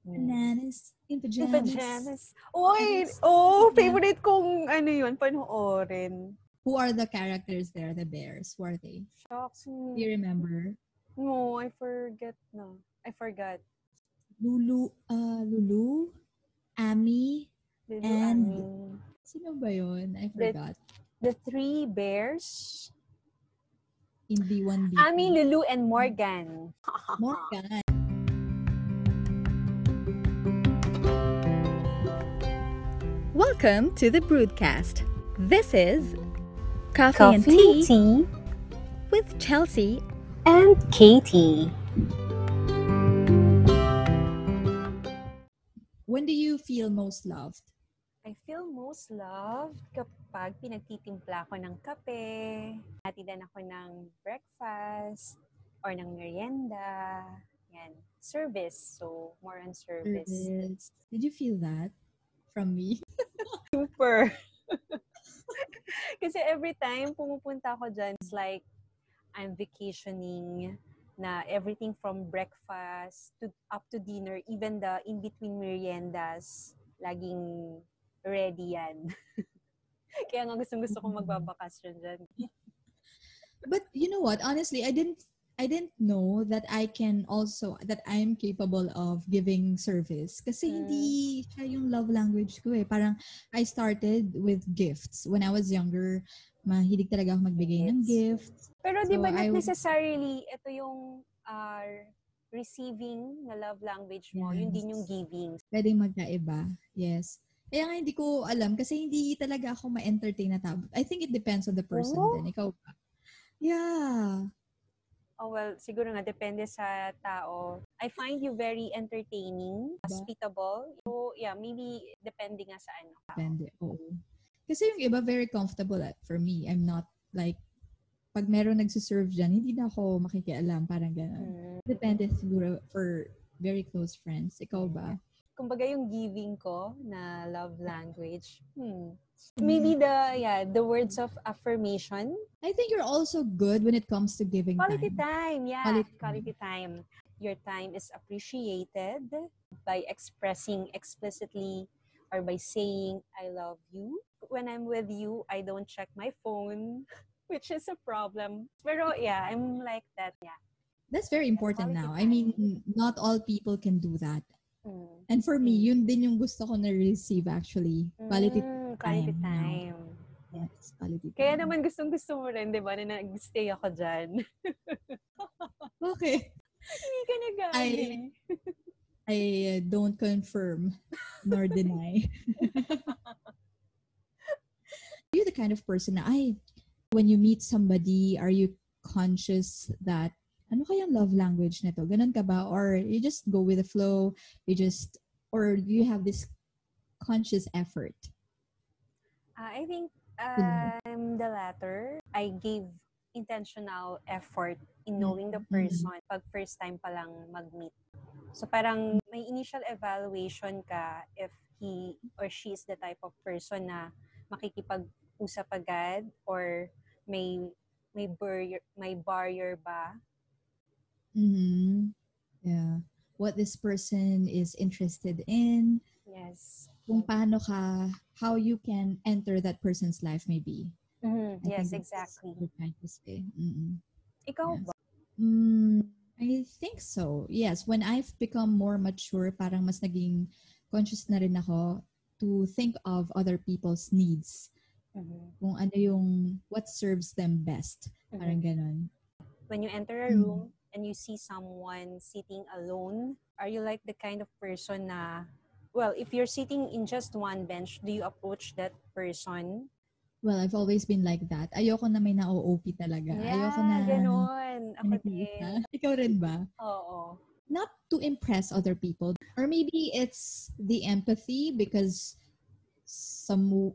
Bananas. In pajamas. In pajamas. Oy! Oh, favorite kong ano yun, panoorin. Who are the characters there? The bears? Who are they? Shucks. Do you remember? No, I forget na. I forgot. Lulu, Ami, Lulu, and Ami. Sino ba yun? I forgot. The three bears? In B1B. Ami, Lulu, and Morgan. Morgan. Welcome to the Broodcast. This is Coffee and Tea with Chelsea and Katie. When do you feel most loved? I feel most loved kapag pinagtitimpla ako ng kape, natidan ako ng breakfast, or ng merienda. Yan. Service. So, more on service. Did you feel that from me? Super. Kasi every time pumupunta ako dyan, it's like I'm vacationing na everything from breakfast to up to dinner, even the in-between meriendas, laging ready yan. Kaya nga gusto ko magbabakasyon dyan. But you know what? Honestly, I didn't know that I'm capable of giving service. Kasi hindi siya yung love language ko eh. Parang I started with gifts. When I was younger, mahilig talaga ako magbigay ng gifts. Pero so, di ba not necessarily ito yung receiving na love language mo, yun din yung giving. Pwedeng magkaiba, yes. Kaya nga hindi ko alam kasi hindi talaga ako ma-entertain na tao. I think it depends on the person din. Ikaw ba? Yeah. Oh, well, siguro nga, depende sa tao. I find you very entertaining, hospitable. So, yeah, maybe depende nga sa ano. Depende, oo. Kasi yung iba, very comfortable for me. I'm not like, pag meron nagsiserve dyan, hindi na ako makikialam. Parang gano'n. Depende siguro for very close friends. Ikaw ba? Kumbaga yung giving ko na love language. Maybe the words of affirmation. I think you're also good when it comes to giving quality time. Yeah, quality time. Your time is appreciated by expressing explicitly or by saying, I love you. When I'm with you, I don't check my phone, which is a problem. Pero yeah, I'm like that. Yeah. That's very important now. Time. I mean, not all people can do that. And for me, yun din yung gusto ko na-receive actually. Quality time. Yes, quality time. Kaya naman gustong-gusto mo rin, di ba? Na nag-stay ako dyan. Okay. Hindi ka nag-aari. I don't confirm nor deny. Are you the kind of person na, when you meet somebody, are you conscious that ano kayang love language nito? Ganun ka ba? Or you just go with the flow? Or you have this conscious effort? I think the latter. I gave intentional effort in knowing the person pag first time palang mag-meet. So parang may initial evaluation ka if he or she is the type of person na makikipag-usap agad or may barrier ba? Yeah. What this person is interested in. Yes. Kung paano ka, how you can enter that person's life maybe. Yes, exactly. What you're trying to say. Ikaw ba? I think so. Yes, when I've become more mature, parang mas naging conscious na rin ako to think of other people's needs. Kung ano yung, what serves them best. Parang ganon. When you enter a room, and you see someone sitting alone, are you like the kind of person na, well, if you're sitting in just one bench, do you approach that person? Well, I've always been like that. Ayoko na may na-OOP talaga. Yeah, ayoko na. Ganun. Ako din. Ikaw rin ba? Oo. Not to impress other people. Or maybe it's the empathy because somewhere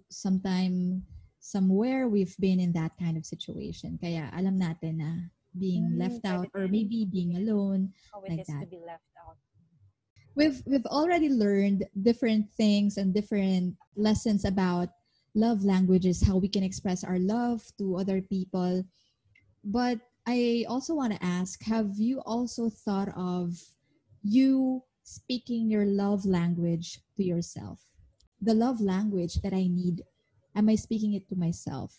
we've been in that kind of situation. Kaya alam natin na being left out or maybe being alone, like that. To be left out. We've already learned different things and different lessons about love languages, how we can express our love to other people. But I also want to ask, have you also thought of you speaking your love language to yourself. The love language that I need, am I speaking it to myself?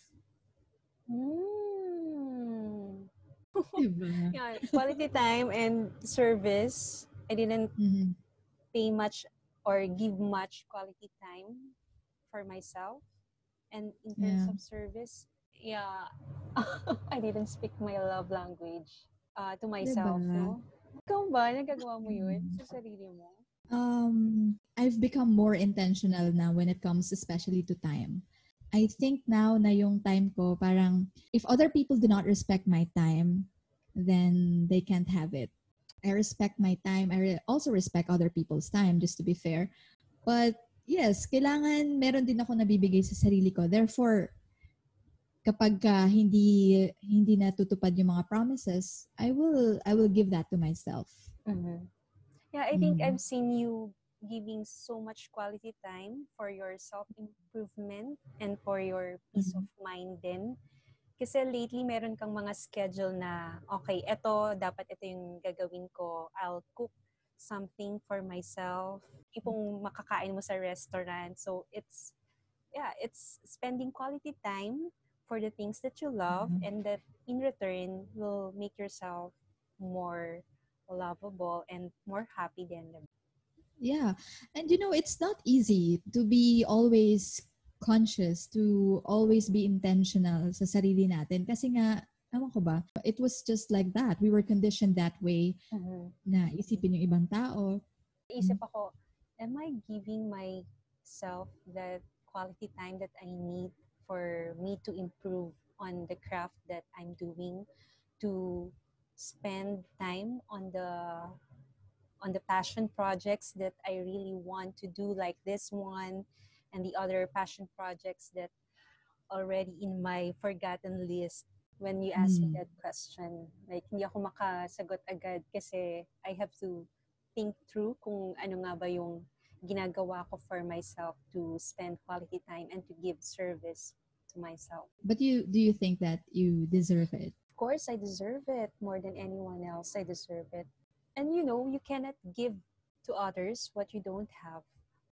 Mm. Diba? Yeah, quality time and service. I didn't pay much or give much quality time for myself. And in terms of service, I didn't speak my love language to myself. Diba? No? Ikaw ba? Nagagawa mo yun sa sarili mo? I've become more intentional now when it comes especially to time. I think now na yung time ko, parang if other people do not respect my time, then they can't have it. I respect my time. I also respect other people's time, just to be fair. But yes, kailangan meron din ako nabibigay sa sarili ko. Therefore, kapag hindi natutupad yung mga promises, I will give that to myself. Mm-hmm. Yeah, I think I've seen you giving so much quality time for your self-improvement and for your peace of mind din. Kasi lately, meron kang mga schedule na, okay, eto, dapat ito yung gagawin ko. I'll cook something for myself. Ipong makakain mo sa restaurant. So, it's spending quality time for the things that you love and that in return will make yourself more lovable and more happy than them. Yeah. And you know, it's not easy to be always conscious, to always be intentional sa sarili natin. Kasi nga, alam ko ba, it was just like that. We were conditioned that way na isipin yung ibang tao. Isip ako, am I giving myself the quality time that I need for me to improve on the craft that I'm doing, to spend time on the passion projects that I really want to do, like this one and the other passion projects that already in my forgotten list. When you asked me that question, like hindi ako makasagot agad kasi I have to think through kung ano nga ba yung ginagawa ko for myself to spend quality time and to give service to myself. But do you think that you deserve it? Of course, I deserve it more than anyone else. I deserve it. And you know, you cannot give to others what you don't have.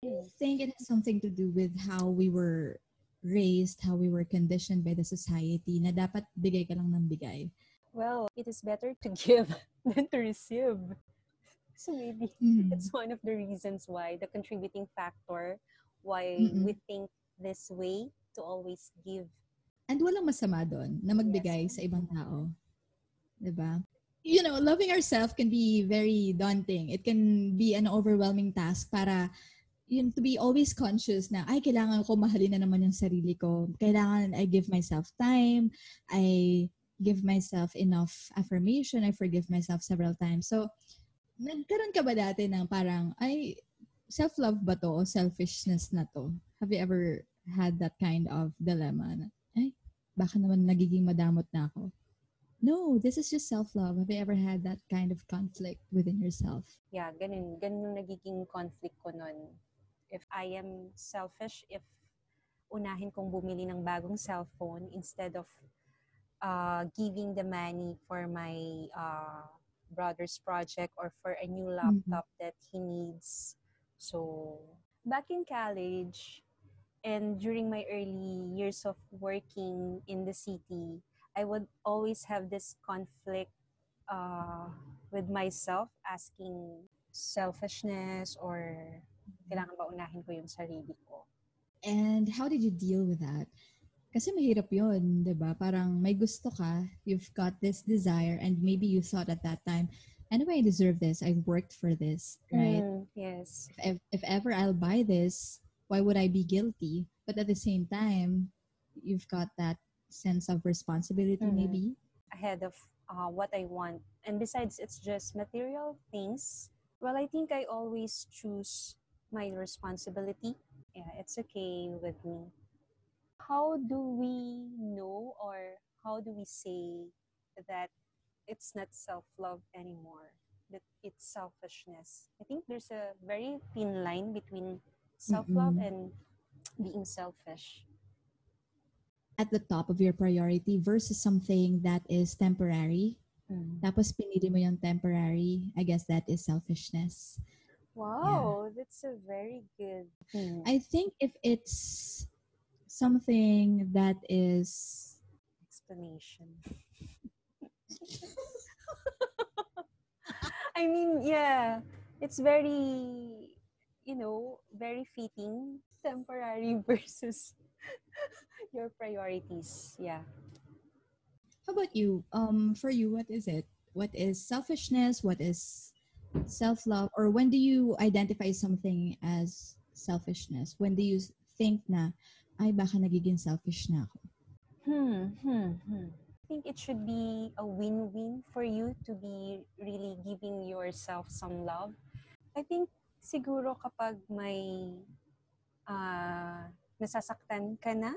I think it has something to do with how we were raised, how we were conditioned by the society na dapat bigay ka lang ng bigay. Well, it is better to give than to receive. So maybe it's one of the reasons why, the contributing factor, why we think this way, to always give. And walang masama doon na magbigay sa ibang tao. Diba? You know, loving ourselves can be very daunting. It can be an overwhelming task para, to be always conscious na, ay, kailangan ko mahalin na naman yung sarili ko. Kailangan I give myself time. I give myself enough affirmation. I forgive myself several times. So, nagkaroon ka ba dati ng parang, ay, self-love ba to o selfishness na to? Have you ever had that kind of dilemma? Na, ay, baka naman nagiging madamot na ako. No, this is just self-love. Have you ever had that kind of conflict within yourself? Yeah, ganun yung nagiging conflict ko nun. If I am selfish, if unahin kong bumili ng bagong cellphone instead of giving the money for my brother's project or for a new laptop that he needs. So, back in college and during my early years of working in the city, I would always have this conflict with myself, asking selfishness or kailangan ba unahin ko yung sarili ko. And how did you deal with that? Kasi mahirap yun, di ba? Parang may gusto ka, you've got this desire, and maybe you thought at that time, anyway, I deserve this, I've worked for this, right? Yes. If ever I'll buy this, why would I be guilty? But at the same time, you've got that sense of responsibility, maybe? Ahead of what I want. And besides, it's just material things. Well, I think I always choose my responsibility. Yeah, it's okay with me. How do we know or how do we say that it's not self-love anymore, that it's selfishness? I think there's a very thin line between self-love and being selfish. At the top of your priority versus something that is temporary. Tapos pinili mo yung temporary, I guess that is selfishness. Wow, that's a very good thing. I think if it's something that is explanation. I mean, yeah, it's very, you know, very fitting. Temporary versus your priorities. Yeah. How about you? For you, what is it? What is selfishness? What is self-love? Or when do you identify something as selfishness? When do you think na, ay, baka nagiging selfish na ako? I think it should be a win-win for you to be really giving yourself some love. I think siguro kapag may nasasaktan ka na,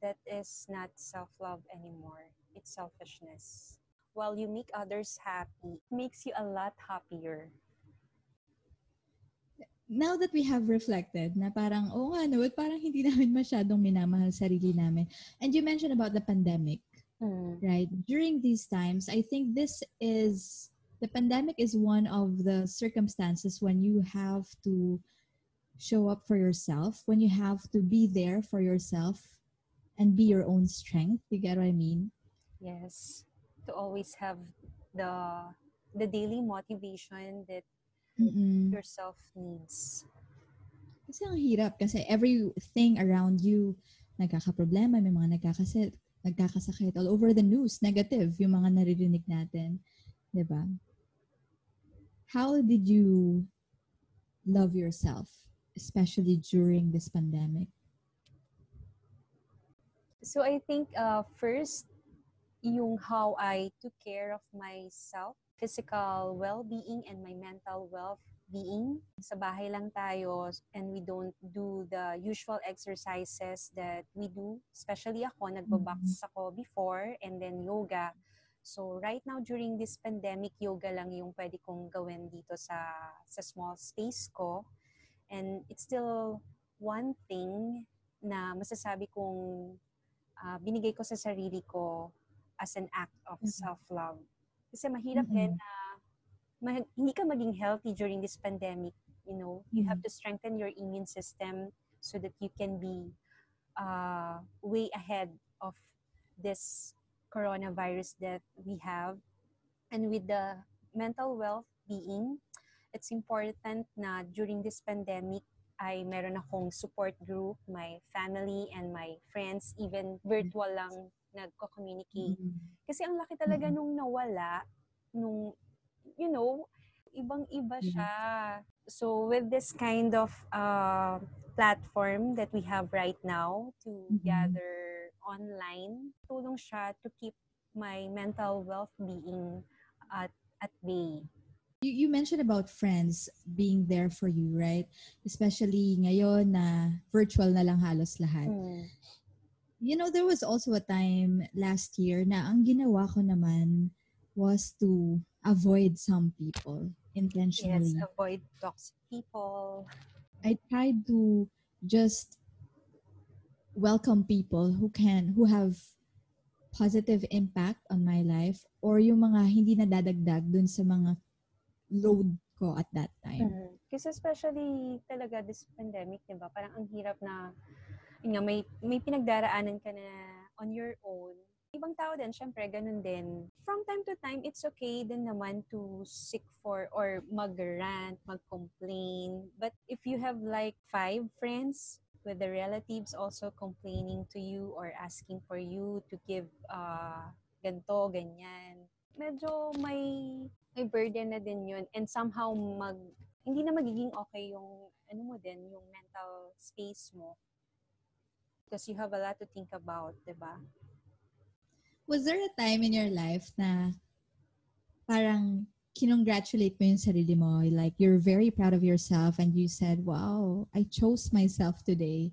that is not self-love anymore. It's selfishness. While you make others happy, it makes you a lot happier. Now that we have reflected na parang, oh nga, no, parang hindi namin masyadong minamahal sarili namin. And you mentioned about the pandemic, right? During these times, I think the pandemic is one of the circumstances when you have to show up for yourself, when you have to be there for yourself and be your own strength. You get what I mean? Yes. To always have the daily motivation that yourself needs. Kasi ang hirap kasi everything around you nagkakaproblema, may mga nagkakasakit all over the news, negative yung mga naririnig natin, 'di ba? How did you love yourself, especially during this pandemic? So I think first yung how I took care of myself, physical well-being and my mental well-being. Sa bahay lang tayo and we don't do the usual exercises that we do. Especially ako, nagbabox ako before and then yoga. So right now during this pandemic, yoga lang yung pwede kong gawin dito sa small space ko. And it's still one thing na masasabi kong binigay ko sa sarili ko as an act of self-love. Kasi mahirap din na hindi ka maging healthy during this pandemic. You know, you have to strengthen your immune system so that you can be way ahead of this coronavirus that we have. And with the mental well-being, it's important na during this pandemic, ay meron akong support group, my family and my friends, even virtual lang nagko-communicate. Kasi ang laki talaga nung nawala, nung, you know, ibang-iba siya. So with this kind of platform that we have right now to gather online, tulong siya to keep my mental well-being at bay. You mentioned about friends being there for you, right? Especially ngayon na virtual na lang halos lahat. You know, there was also a time last year na ang ginawa ko naman was to avoid some people intentionally. Yes, avoid toxic people. I tried to just welcome people who have positive impact on my life or yung mga hindi nadadagdag dun sa mga load ko at that time. Kasi especially talaga this pandemic, diba? Parang ang hirap na, yun nga, may pinagdaraanan ka na on your own. Ibang tao din, syempre, ganun din. From time to time, it's okay din naman to seek for or mag-rant, mag-complain. But if you have like 5 friends with the relatives also complaining to you or asking for you to give ganto, ganyan, medyo may burden na din yun and somehow hindi na magiging okay yung ano mo din, yung mental space mo because you have a lot to think about, diba? Was there a time in your life na parang kinongratulate mo yung sarili mo, like you're very proud of yourself and you said, wow, I chose myself today,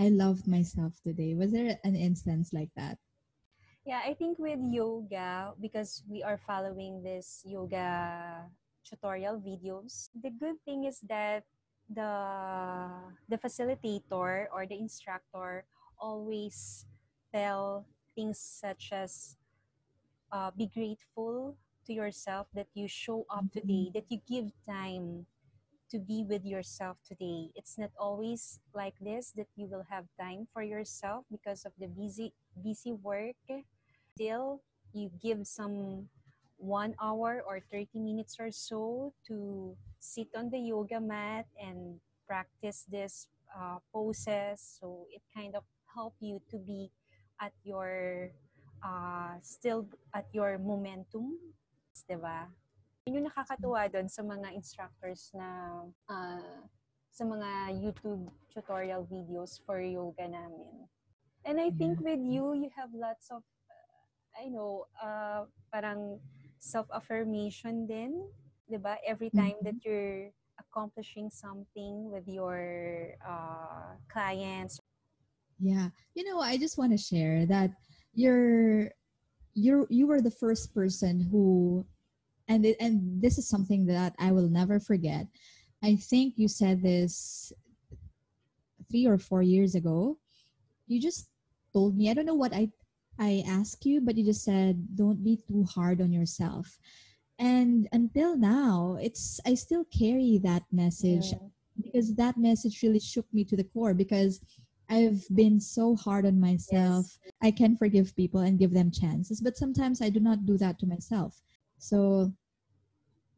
I loved myself today? Was there an instance like that? Yeah, I think with yoga, because we are following this yoga tutorial videos, the good thing is that the facilitator or the instructor always tell things such as be grateful to yourself that you show up today, that you give time to be with yourself today. It's not always like this that you will have time for yourself because of the busy work. Still, you give some 1 hour or 30 minutes or so to sit on the yoga mat and practice this poses. So it kind of help you to be at your still at your momentum, diba? Yun yung nakakatuwa doon sa mga instructors na sa mga YouTube tutorial videos for yoga namin. And I think with you, you have lots of parang self-affirmation din, diba? Every time that you're accomplishing something with your clients. Yeah. You know, I just want to share that you were the first person who, and this is something that I will never forget. I think you said this 3 or 4 years ago. You just told me, I don't know what I asked you, but you just said, don't be too hard on yourself. And until now, I still carry that message, because that message really shook me to the core, because I've been so hard on myself. Yes. I can forgive people and give them chances, but sometimes I do not do that to myself. So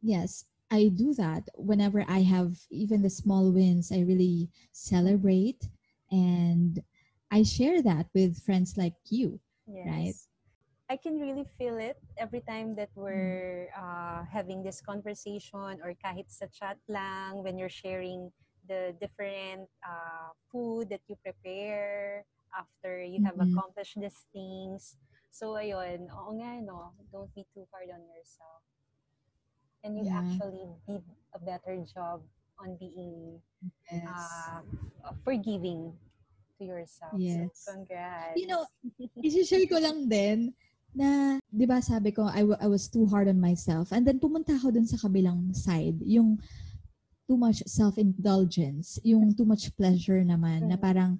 yes, I do that whenever I have even the small wins. I really celebrate and I share that with friends like you. Yes. Right? I can really feel it every time that we're having this conversation, or kahit sa chat lang when you're sharing the different food that you prepare after you have accomplished these things. So ayun, oo nga, no? Don't be too hard on yourself. And you actually did a better job on being forgiving to yourself. Yes. So, congrats. You know, isi-share ko lang din na, di ba sabi ko, I was too hard on myself. And then pumunta ako dun sa kabilang side, yung too much self-indulgence, yung too much pleasure naman, na parang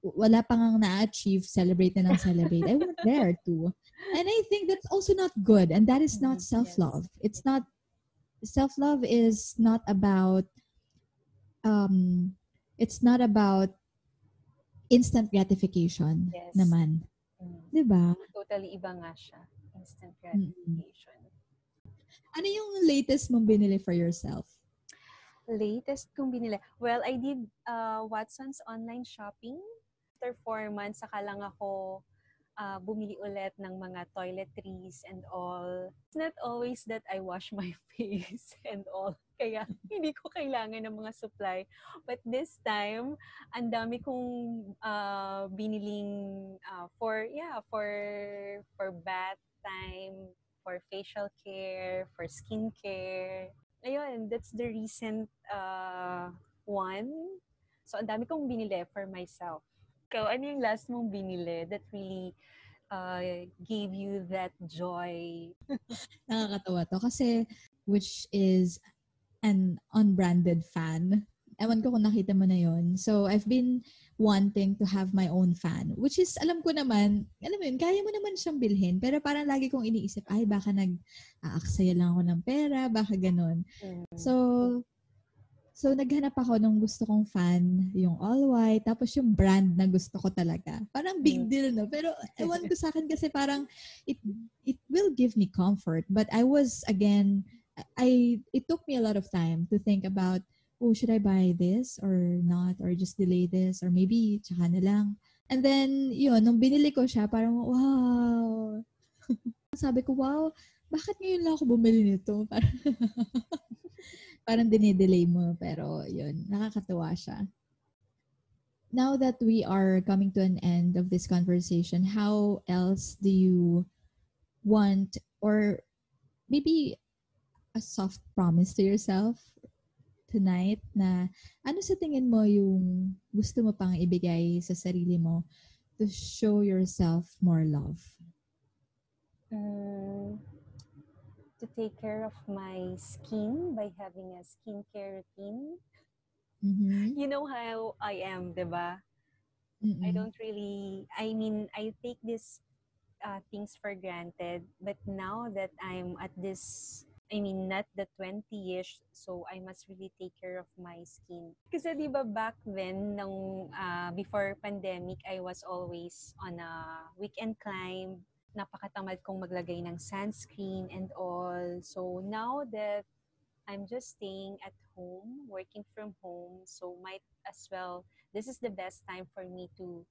wala pa ngang na-achieve, celebrate na ng celebrate. I went there too. And I think that's also not good. And that is not self-love. It's not, self-love is not about, it's not about instant gratification naman. Mm. Diba? Totally iba nga siya. Instant gratification. Ano yung latest mong binili for yourself? Latest kong binili? Well, I did Watson's online shopping. After 4 months, saka lang ako bumili ulit ng mga toiletries and all. It's not always that I wash my face and all. Kaya hindi ko kailangan ng mga supply. But this time, ang dami kong biniling for bath time, for facial care, for skincare. Ayun, that's the recent one. So ang dami kong binili for myself. Ikaw, ano yung last mong binili that really gave you that joy? Nakakatawa to kasi, which is an unbranded fan. Ewan ko kung nakita mo na yon. So, I've been wanting to have my own fan. Which is, alam ko naman, alam mo yun, kaya mo naman siyang bilhin. Pero parang lagi kong iniisip, ay, baka nag-aaksaya lang ako ng pera, baka ganun. So, naghanap ako ng gusto kong fan, yung all-white, tapos yung brand na gusto ko talaga. Parang big deal, no? Pero, ewan ko sa akin kasi parang, it will give me comfort. But I was, again, it took me a lot of time to think about, oh, should I buy this or not? Or just delay this? Or maybe, tsaka na lang. And then, yun, nung binili ko siya, parang, wow! Sabi ko, wow, bakit ngayon lang ako bumili nito? Parang dinidelay mo, pero yun, nakakatawa siya. Now that we are coming to an end of this conversation, how else do you want, or maybe a soft promise to yourself tonight na ano sa tingin mo yung gusto mo pang ibigay sa sarili mo to show yourself more love? To take care of my skin by having a skincare routine. You know how I am, diba? I don't really, I mean, I take these things for granted, but now that I'm at this I mean, not the 20-ish, so I must really take care of my skin. Kasi di ba back then, nung, before pandemic, I was always on a weekend climb. Napakatamad kong maglagay ng sunscreen and all. So now that I'm just staying at home, working from home, so might as well, this is the best time for me to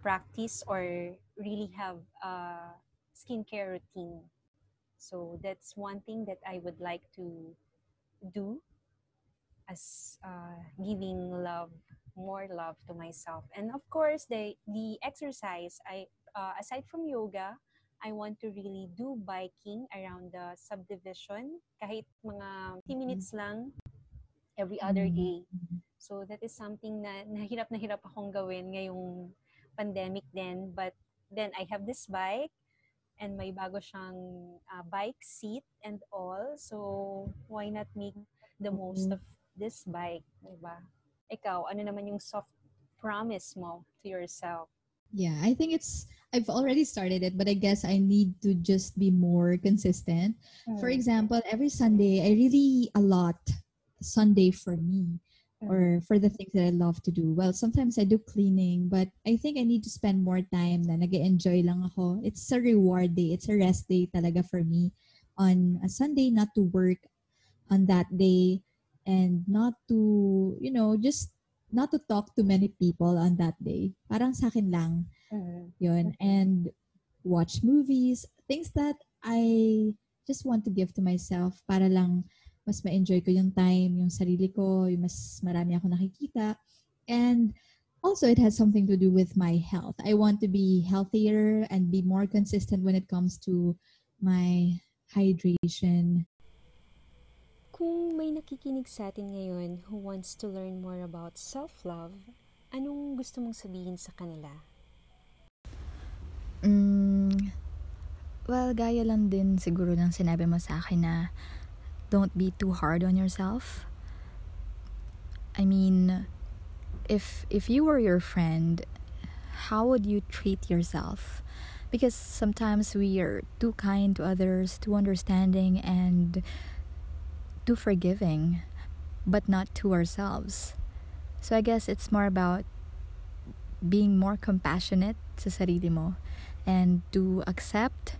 practice or really have a skincare routine. So that's one thing that I would like to do as giving love, more love to myself. And of course, the exercise, aside from yoga, I want to really do biking around the subdivision kahit mga 10 minutes lang every other day. So that is something na nahirap akong gawin ngayong pandemic din. But then I have this bike and may bago siyang bike seat and all. So why not make the most of this bike, diba? Ikaw, ano naman yung soft promise mo to yourself? Yeah, I think I've already started it, but I guess I need to just be more consistent. Mm. For example, every Sunday, I really allot Sunday for me or for the things that I love to do. Well, sometimes I do cleaning, but I think I need to spend more time na nag-enjoy lang ako. It's a reward day. It's a rest day talaga for me on a Sunday, not to work on that day and not to, you know, just not to talk to many people on that day. Parang sa akin lang. Yun. And watch movies. Things that I just want to give to myself para lang mas ma-enjoy ko yung time, yung sarili ko, yung mas marami ako nakikita. And also, it has something to do with my health. I want to be healthier and be more consistent when it comes to my hydration. Kung may nakikinig sa atin ngayon who wants to learn more about self-love, anong gusto mong sabihin sa kanila? Well, gaya lang din siguro ng sinabi mo sa akin na don't be too hard on yourself. I mean, if you were your friend, how would you treat yourself? Because sometimes we are too kind to others, too understanding, and too forgiving, but not to ourselves. So I guess it's more about being more compassionate sa sarili mo and to accept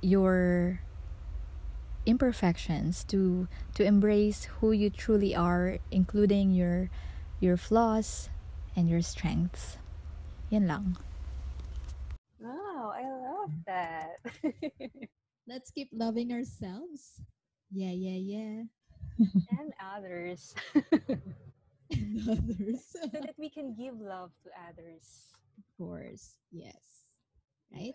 your imperfections, to embrace who you truly are, including your flaws and your strengths. Yan lang. Wow, I love that. Let's keep loving ourselves. Yeah. And others. And others. So that we can give love to others. Of course. Yes. Right?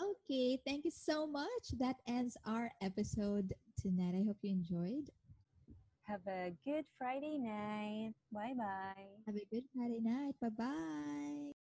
Okay. Thank you so much. That ends our episode tonight. I hope you enjoyed. Have a good Friday night. Bye-bye. Have a good Friday night. Bye-bye.